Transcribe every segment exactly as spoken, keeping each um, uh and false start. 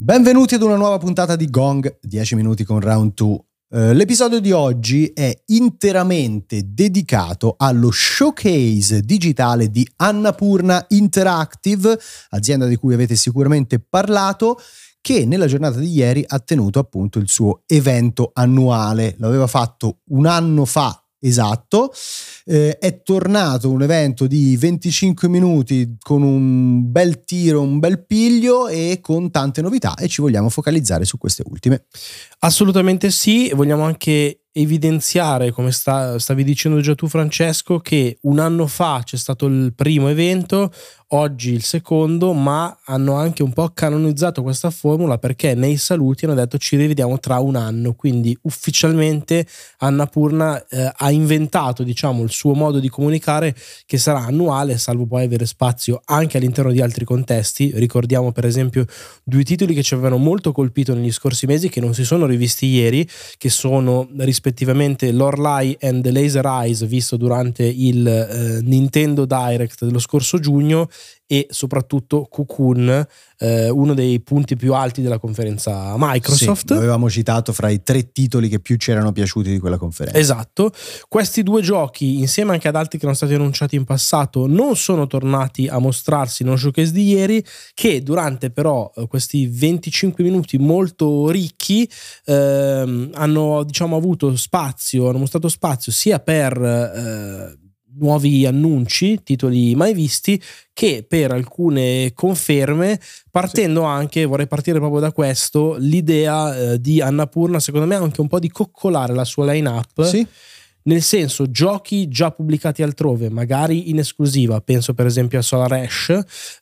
Benvenuti ad una nuova puntata di Gong, dieci minuti con Round due. L'episodio di oggi è interamente dedicato allo showcase digitale di Annapurna Interactive, azienda di cui avete sicuramente parlato, che nella giornata di ieri ha tenuto appunto il suo evento annuale. L'aveva fatto un anno fa esatto. Eh, è tornato un evento di venticinque minuti con un bel tiro, un bel piglio e con tante novità, e ci vogliamo focalizzare su queste ultime. Assolutamente sì, vogliamo anche evidenziare, come sta, stavi dicendo già tu Francesco, che un anno fa c'è stato il primo evento, oggi il secondo, ma hanno anche un po' canonizzato questa formula perché nei saluti hanno detto ci rivediamo tra un anno, quindi ufficialmente Annapurna eh, ha inventato, diciamo, il suo modo di comunicare che sarà annuale, salvo poi avere spazio anche all'interno di altri contesti. Ricordiamo per esempio due titoli che ci avevano molto colpito negli scorsi mesi, che non si sono rivisti ieri, che sono rispettivamente Lorlai and the Laser Eyes, visto durante il eh, Nintendo Direct dello scorso giugno, e soprattutto Cocoon, eh, uno dei punti più alti della conferenza Microsoft. Sì, lo avevamo citato fra i tre titoli che più ci erano piaciuti di quella conferenza. Esatto, questi due giochi, insieme anche ad altri che erano stati annunciati in passato, non sono tornati a mostrarsi nello showcase di ieri, che durante però questi venticinque minuti molto ricchi ehm, hanno, diciamo, avuto spazio, hanno mostrato spazio sia per eh, nuovi annunci, titoli mai visti, che per alcune conferme, partendo sì. anche, vorrei partire proprio da questo, l'idea eh, di Annapurna secondo me anche un po' di coccolare la sua line-up, sì. nel senso giochi già pubblicati altrove, magari in esclusiva, penso per esempio a Solar Ash,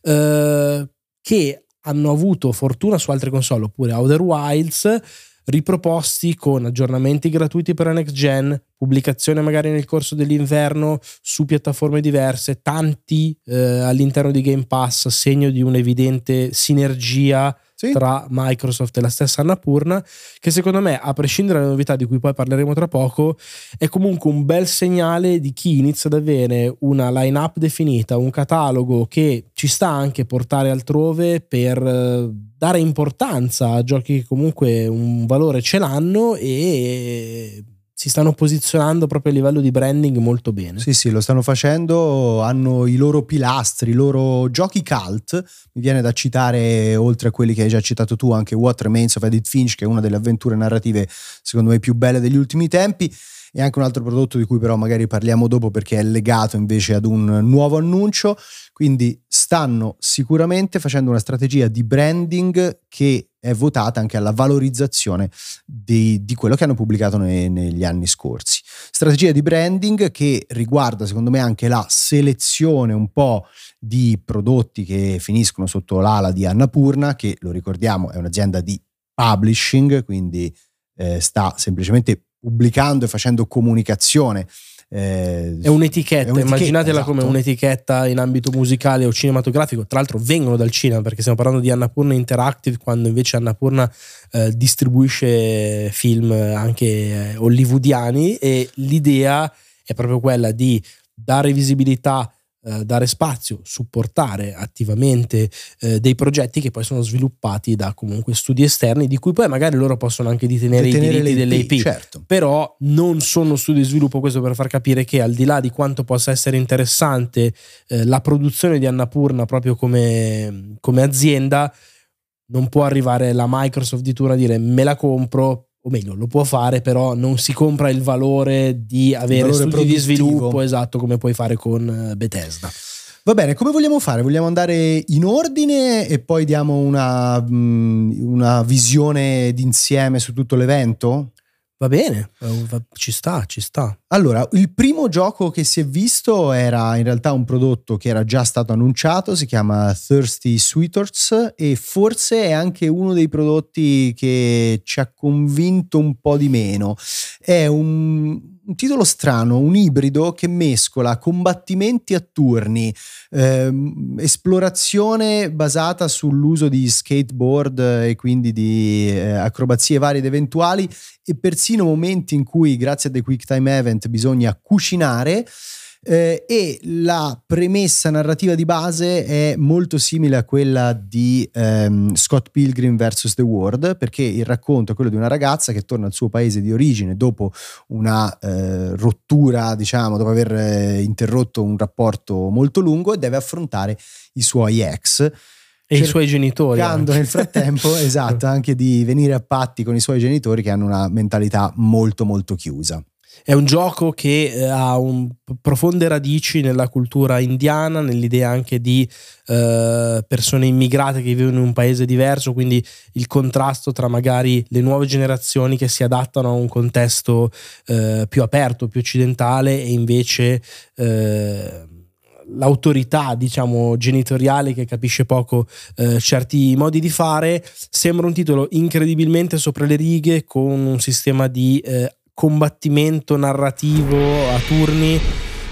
eh, che hanno avuto fortuna su altre console, oppure Outer Wilds, riproposti con aggiornamenti gratuiti per la next gen, pubblicazione magari nel corso dell'inverno su piattaforme diverse, tanti eh, all'interno di Game Pass, segno di un'evidente sinergia sì. tra Microsoft e la stessa Annapurna, che secondo me, a prescindere dalle novità di cui poi parleremo tra poco, è comunque un bel segnale di chi inizia ad avere una line-up definita, un catalogo che ci sta anche portare altrove per eh, dare importanza a giochi che comunque un valore ce l'hanno e si stanno posizionando proprio a livello di branding molto bene. Sì, sì, lo stanno facendo, hanno i loro pilastri, i loro giochi cult. Mi viene da citare, oltre a quelli che hai già citato tu, anche What Remains of Edith Finch, che è una delle avventure narrative secondo me più belle degli ultimi tempi, e anche un altro prodotto di cui però magari parliamo dopo perché è legato invece ad un nuovo annuncio. Quindi stanno sicuramente facendo una strategia di branding che è votata anche alla valorizzazione di, di quello che hanno pubblicato ne, negli anni scorsi. Strategia di branding che riguarda secondo me anche la selezione un po' di prodotti che finiscono sotto l'ala di Annapurna, che lo ricordiamo è un'azienda di publishing, quindi eh, sta semplicemente pubblicando e facendo comunicazione. Eh, è un'etichetta, è un'etichetta immaginatela esatto. come un'etichetta in ambito musicale o cinematografico. Tra l'altro vengono dal cinema, perché stiamo parlando di Annapurna Interactive, quando invece Annapurna eh, distribuisce film anche eh, hollywoodiani, e l'idea è proprio quella di dare visibilità, eh, dare spazio, supportare attivamente eh, dei progetti che poi sono sviluppati da comunque studi esterni, di cui poi magari loro possono anche detenere, detenere i diritti delle I P, certo. però non sono studi di sviluppo. Questo per far capire che al di là di quanto possa essere interessante eh, la produzione di Annapurna proprio come, come azienda, non può arrivare la Microsoft di turno a dire me la compro, o meglio lo può fare, però non si compra il valore di avere valore studi produttivo. Di sviluppo, esatto, come puoi fare con Bethesda. Va bene, come vogliamo fare? Vogliamo andare in ordine e poi diamo una, una visione d'insieme su tutto l'evento? Va bene, ci sta, ci sta. Allora, il primo gioco che si è visto era in realtà un prodotto che era già stato annunciato, si chiama Thirsty Sweeters, e forse è anche uno dei prodotti che ci ha convinto un po' di meno. È un, un titolo strano, un ibrido che mescola combattimenti a turni, ehm, esplorazione basata sull'uso di skateboard e quindi di eh, acrobazie varie ed eventuali, e persino momenti in cui grazie a dei quick time event bisogna cucinare. Eh, e la premessa narrativa di base è molto simile a quella di ehm, Scott Pilgrim versus The World, perché il racconto è quello di una ragazza che torna al suo paese di origine dopo una eh, rottura, diciamo, dopo aver eh, interrotto un rapporto molto lungo, e deve affrontare i suoi ex e i suoi genitori, cercando nel frattempo esatto, anche di venire a patti con i suoi genitori, che hanno una mentalità molto molto chiusa. È un gioco che ha un, profonde radici nella cultura indiana, nell'idea anche di eh, persone immigrate che vivono in un paese diverso, quindi il contrasto tra magari le nuove generazioni che si adattano a un contesto eh, più aperto, più occidentale, e invece eh, l'autorità, diciamo, genitoriale che capisce poco eh, certi modi di fare. Sembra un titolo incredibilmente sopra le righe, con un sistema di eh, combattimento narrativo a turni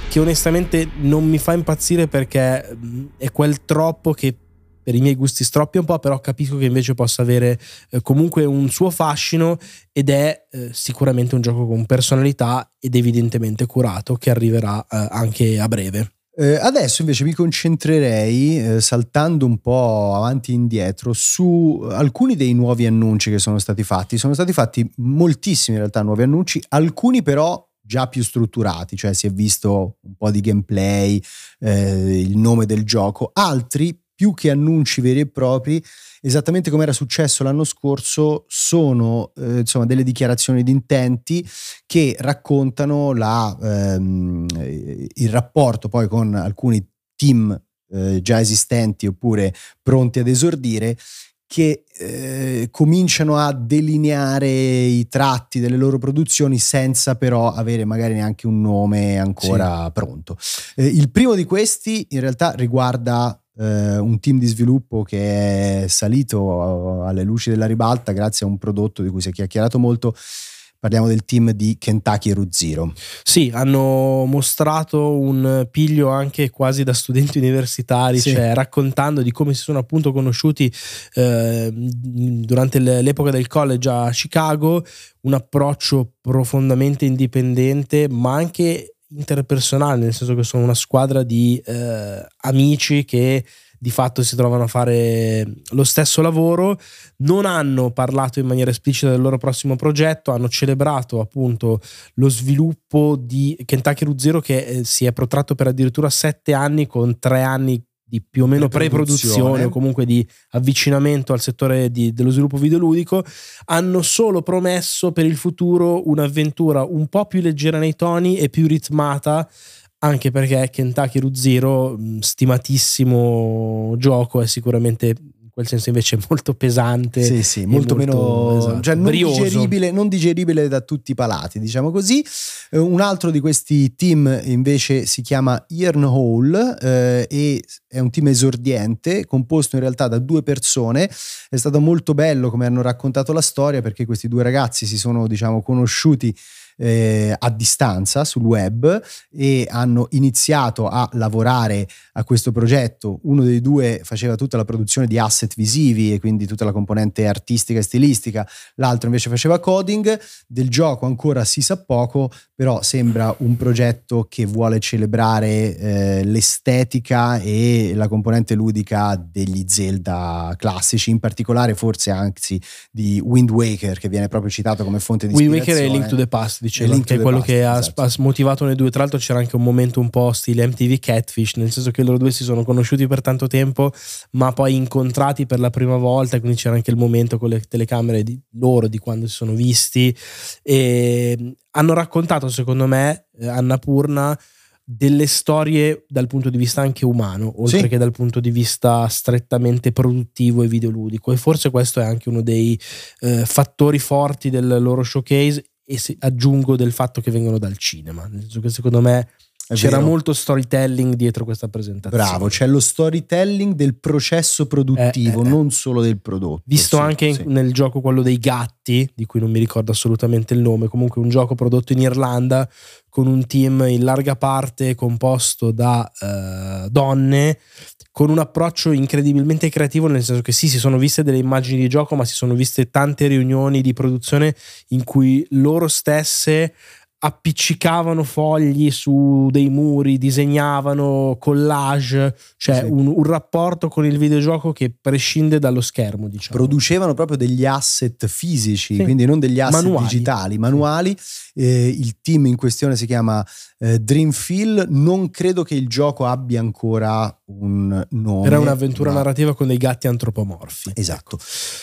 che onestamente non mi fa impazzire, perché è quel troppo che per i miei gusti stroppia un po', però capisco che invece possa avere eh, comunque un suo fascino, ed è eh, sicuramente un gioco con personalità ed evidentemente curato, che arriverà eh, anche a breve. Eh, adesso invece mi concentrerei, eh, saltando un po' avanti e indietro, su alcuni dei nuovi annunci che sono stati fatti. Sono stati fatti moltissimi in realtà nuovi annunci, alcuni però già più strutturati, cioè si è visto un po' di gameplay, eh, il nome del gioco, altri più che annunci veri e propri, esattamente come era successo l'anno scorso, sono eh, insomma delle dichiarazioni di intenti che raccontano la, ehm, il rapporto poi con alcuni team eh, già esistenti oppure pronti ad esordire, che eh, cominciano a delineare i tratti delle loro produzioni senza però avere magari neanche un nome ancora sì. pronto. Eh, il primo di questi in realtà riguarda Uh, un team di sviluppo che è salito alle luci della ribalta grazie a un prodotto di cui si è chiacchierato molto. Parliamo del team di Kentucky Route Zero. Sì, hanno mostrato un piglio anche quasi da studenti universitari, sì. cioè raccontando di come si sono appunto conosciuti eh, durante l'epoca del college a Chicago, un approccio profondamente indipendente ma anche interpersonale, nel senso che sono una squadra di eh, amici che di fatto si trovano a fare lo stesso lavoro. Non hanno parlato in maniera esplicita del loro prossimo progetto, hanno celebrato appunto lo sviluppo di Kentucky Route Zero, che eh, si è protratto per addirittura sette anni, con tre anni di più o meno pre-produzione o comunque di avvicinamento al settore di, dello sviluppo videoludico. Hanno solo promesso per il futuro un'avventura un po' più leggera nei toni e più ritmata, anche perché Kentucky Route Zero, stimatissimo gioco, è sicuramente in quel senso invece molto pesante, sì, sì, molto, molto meno esatto, cioè non, digeribile, non digeribile da tutti i palati, diciamo così. Eh, un altro di questi team invece si chiama Earnhole eh, e è un team esordiente composto in realtà da due persone. È stato molto bello come hanno raccontato la storia, perché questi due ragazzi si sono, diciamo, conosciuti eh, a distanza sul web e hanno iniziato a lavorare a questo progetto. Uno dei due faceva tutta la produzione di asset visivi e quindi tutta la componente artistica e stilistica, l'altro invece faceva coding. Del gioco ancora si sa poco, però sembra un progetto che vuole celebrare eh, l'estetica e la componente ludica degli Zelda classici, in particolare forse anzi di Wind Waker, che viene proprio citato come fonte di ispirazione. Wind Waker e Link to the Past, dicevo, che è quello past, che ha, esatto. ha motivato nei due. Tra l'altro c'era anche un momento un po' stile M T V Catfish, nel senso che loro due si sono conosciuti per tanto tempo ma poi incontrati per la prima volta, quindi c'era anche il momento con le telecamere di loro di quando si sono visti, e hanno raccontato, secondo me, Annapurna, delle storie dal punto di vista anche umano, oltre sì. che dal punto di vista strettamente produttivo e videoludico, e forse questo è anche uno dei eh, fattori forti del loro showcase, e se, aggiungo del fatto che vengono dal cinema, nel senso che secondo me C'era molto storytelling dietro questa presentazione. Bravo, c'è lo storytelling del processo produttivo, eh, eh, eh. non solo del prodotto. Visto sì, anche sì. nel gioco quello dei gatti, di cui non mi ricordo assolutamente il nome, comunque un gioco prodotto in Irlanda con un team in larga parte composto da eh, donne, con un approccio incredibilmente creativo, nel senso che sì, si sono viste delle immagini di gioco, ma si sono viste tante riunioni di produzione in cui loro stesse appiccicavano fogli su dei muri, disegnavano collage, cioè sì. un, un rapporto con il videogioco che prescinde dallo schermo, diciamo. Producevano proprio degli asset fisici, sì. quindi non degli asset manuali. digitali, manuali. Sì. Eh, il team in questione si chiama eh, Dream Feel. Non credo che il gioco abbia ancora un nome. Era un'avventura ma... narrativa con dei gatti antropomorfi. Esatto.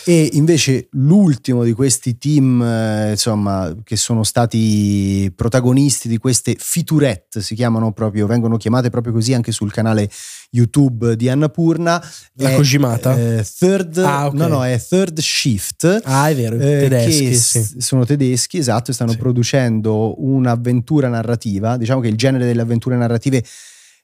E invece l'ultimo di questi team, eh, insomma, che sono stati protagonisti di queste featurette, si chiamano proprio, vengono chiamate proprio così anche sul canale YouTube di Annapurna, la Kojimata eh, Third ah, okay. no no è Third Shift, ah è vero, eh, tedeschi, che sì. sono tedeschi, esatto, e stanno sì. producendo un'avventura narrativa. Diciamo che il genere delle avventure narrative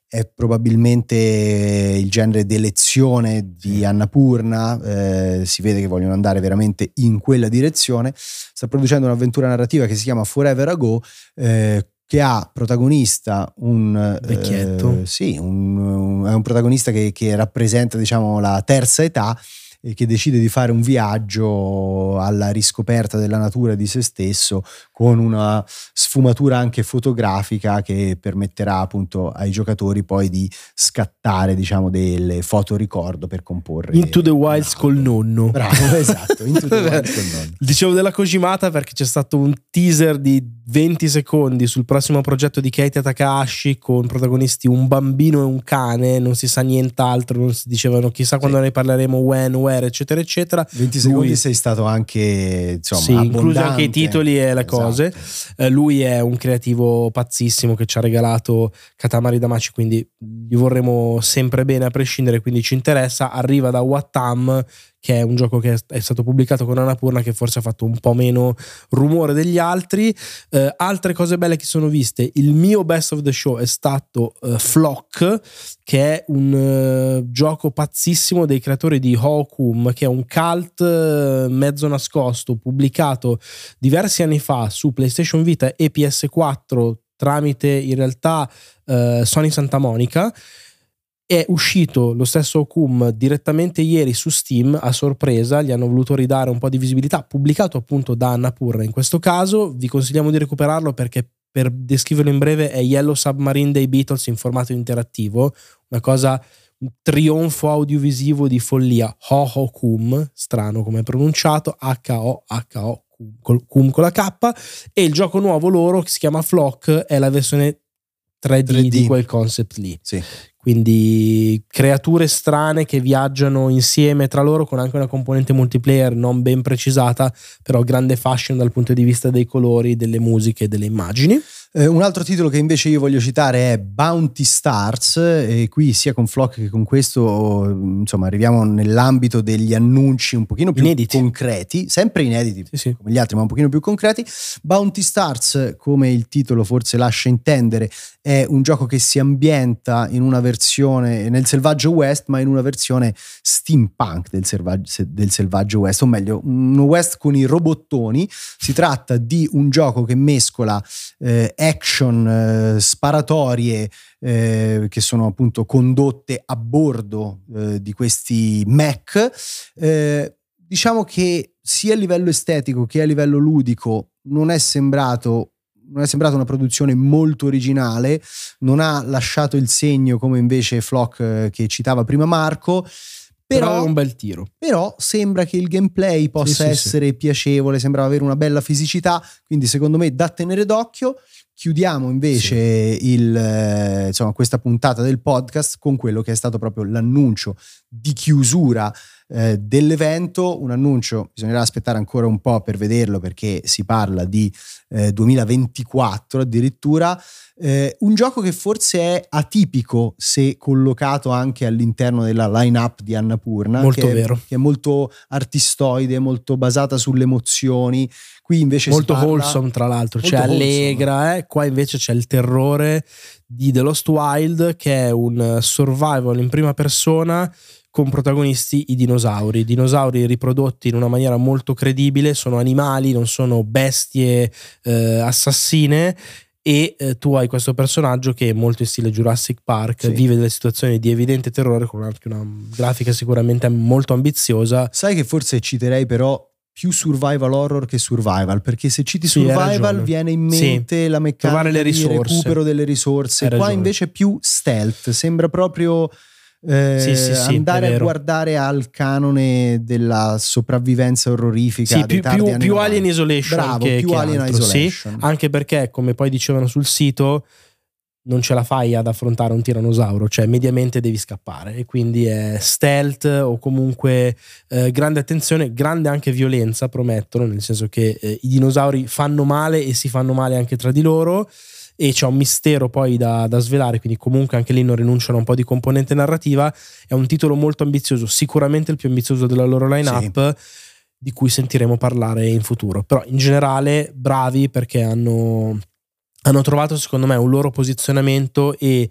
è probabilmente il genere d'elezione di Annapurna, eh, si vede che vogliono andare veramente in quella direzione. Sta producendo un'avventura narrativa che si chiama Forever Ago, eh, che ha protagonista un vecchietto, eh, sì, un, un, è un protagonista che, che rappresenta, diciamo, la terza età, e che decide di fare un viaggio alla riscoperta della natura di se stesso, con una sfumatura anche fotografica che permetterà appunto ai giocatori poi di scattare, diciamo, delle foto ricordo per comporre Into the Wilds col nonno. Bravo, esatto, Into the Wilds col nonno. Dicevo della Kojimata perché c'è stato un teaser di venti secondi sul prossimo progetto di Keita Takashi, con protagonisti un bambino e un cane, non si sa nient'altro, non si dicevano chissà quando sì. ne parleremo, when, where, eccetera eccetera. venti secondi lui... sei stato anche, insomma, sì, incluso anche i titoli e le esatto. cose. Eh, lui è un creativo pazzissimo che ci ha regalato Katamari Damacy, quindi gli vorremmo sempre bene a prescindere, quindi ci interessa. Arriva da Wattam, che è un gioco che è stato pubblicato con Annapurna, che forse ha fatto un po' meno rumore degli altri. Eh, altre cose belle che sono viste: il mio best of the show è stato eh, Flock, che è un eh, gioco pazzissimo dei creatori di Hokum, che è un cult eh, mezzo nascosto, pubblicato diversi anni fa su PlayStation Vita e P S quattro tramite in realtà eh, Sony Santa Monica. È uscito lo stesso Hokum direttamente ieri su Steam a sorpresa, gli hanno voluto ridare un po' di visibilità, pubblicato appunto da Annapurna in questo caso. Vi consigliamo di recuperarlo perché, per descriverlo in breve, è Yellow Submarine dei Beatles in formato interattivo, una cosa, un trionfo audiovisivo di follia. Hohokum, strano come è pronunciato, H O H O cum con la K, e il gioco nuovo loro che si chiama Flock è la versione tre D, tre D di quel concept lì. Sì. Quindi creature strane che viaggiano insieme tra loro, con anche una componente multiplayer non ben precisata, però grande fashion dal punto di vista dei colori, delle musiche, delle immagini. Eh, un altro titolo che invece io voglio citare è Bounty Stars, e qui sia con Flock che con questo, insomma, arriviamo nell'ambito degli annunci un pochino più inediti. concreti, sempre inediti sì, sì. come gli altri, ma un pochino più concreti. Bounty Stars, come il titolo forse lascia intendere, è un gioco che si ambienta in una versione Versione, nel selvaggio West, ma in una versione steampunk del selvaggio, del selvaggio West, o meglio un West con i robottoni. Si tratta di un gioco che mescola eh, action, eh, sparatorie eh, che sono appunto condotte a bordo eh, di questi mech. Eh, diciamo che sia a livello estetico che a livello ludico non è sembrato non è sembrata una produzione molto originale, non ha lasciato il segno come invece Flock che citava prima Marco, però, però è un bel tiro. Però sembra che il gameplay possa sì, essere sì, sì. piacevole, sembra avere una bella fisicità, quindi secondo me da tenere d'occhio. Chiudiamo invece sì. il, insomma, questa puntata del podcast con quello che è stato proprio l'annuncio di chiusura eh, dell'evento. Un annuncio, bisognerà aspettare ancora un po' per vederlo, perché si parla di eh, duemilaventiquattro addirittura. Eh, un gioco che forse è atipico se collocato anche all'interno della line-up di Annapurna, molto che, vero. È, che è molto artistoide, molto basata sulle emozioni. Qui invece molto si parla, wholesome, tra l'altro, c'è allegra, eh? Qua invece c'è il terrore di The Lost Wild, che è un survival in prima persona con protagonisti i dinosauri, dinosauri riprodotti in una maniera molto credibile, sono animali, non sono bestie eh, assassine, e eh, tu hai questo personaggio che è molto in stile Jurassic Park, sì. vive delle situazioni di evidente terrore con anche una grafica sicuramente molto ambiziosa. Sai che forse citerei però più survival horror che survival, perché se citi sì, survival viene in mente sì. la meccanica di recupero delle risorse, qua invece più stealth, sembra proprio... Eh, sì, sì, sì, andare a guardare al canone della sopravvivenza orrorifica, sì, più, più, più Alien Isolation. Bravo, che, più che Alien altro, Isolation. Sì, anche perché, come poi dicevano sul sito, non ce la fai ad affrontare un tirannosauro, cioè mediamente devi scappare, e quindi è stealth o comunque eh, grande attenzione, grande anche violenza, promettono, nel senso che eh, i dinosauri fanno male e si fanno male anche tra di loro, e c'è un mistero poi da, da svelare, quindi comunque anche lì non rinunciano a un po' di componente narrativa. È un titolo molto ambizioso, sicuramente il più ambizioso della loro line-up, sì. di cui sentiremo parlare in futuro, però in generale bravi, perché hanno, hanno trovato secondo me un loro posizionamento, e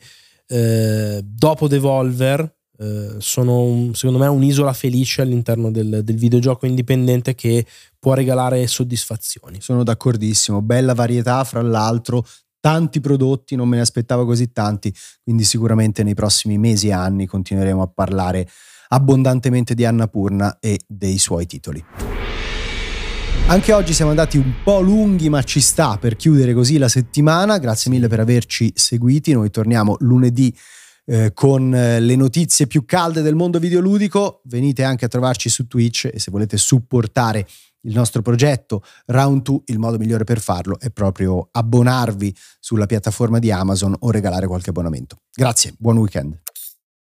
eh, dopo Devolver eh, sono un, secondo me un'isola felice all'interno del, del videogioco indipendente che può regalare soddisfazioni. Sono d'accordissimo, bella varietà, fra l'altro tanti prodotti, non me ne aspettavo così tanti, quindi sicuramente nei prossimi mesi e anni continueremo a parlare abbondantemente di Annapurna e dei suoi titoli. Anche oggi siamo andati un po' lunghi, ma ci sta per chiudere così la settimana. Grazie mille per averci seguiti, noi torniamo lunedì eh, con le notizie più calde del mondo videoludico. Venite anche a trovarci su Twitch, e se volete supportare il nostro progetto Round due, il modo migliore per farlo è proprio abbonarvi sulla piattaforma di Amazon o regalare qualche abbonamento. Grazie, buon weekend.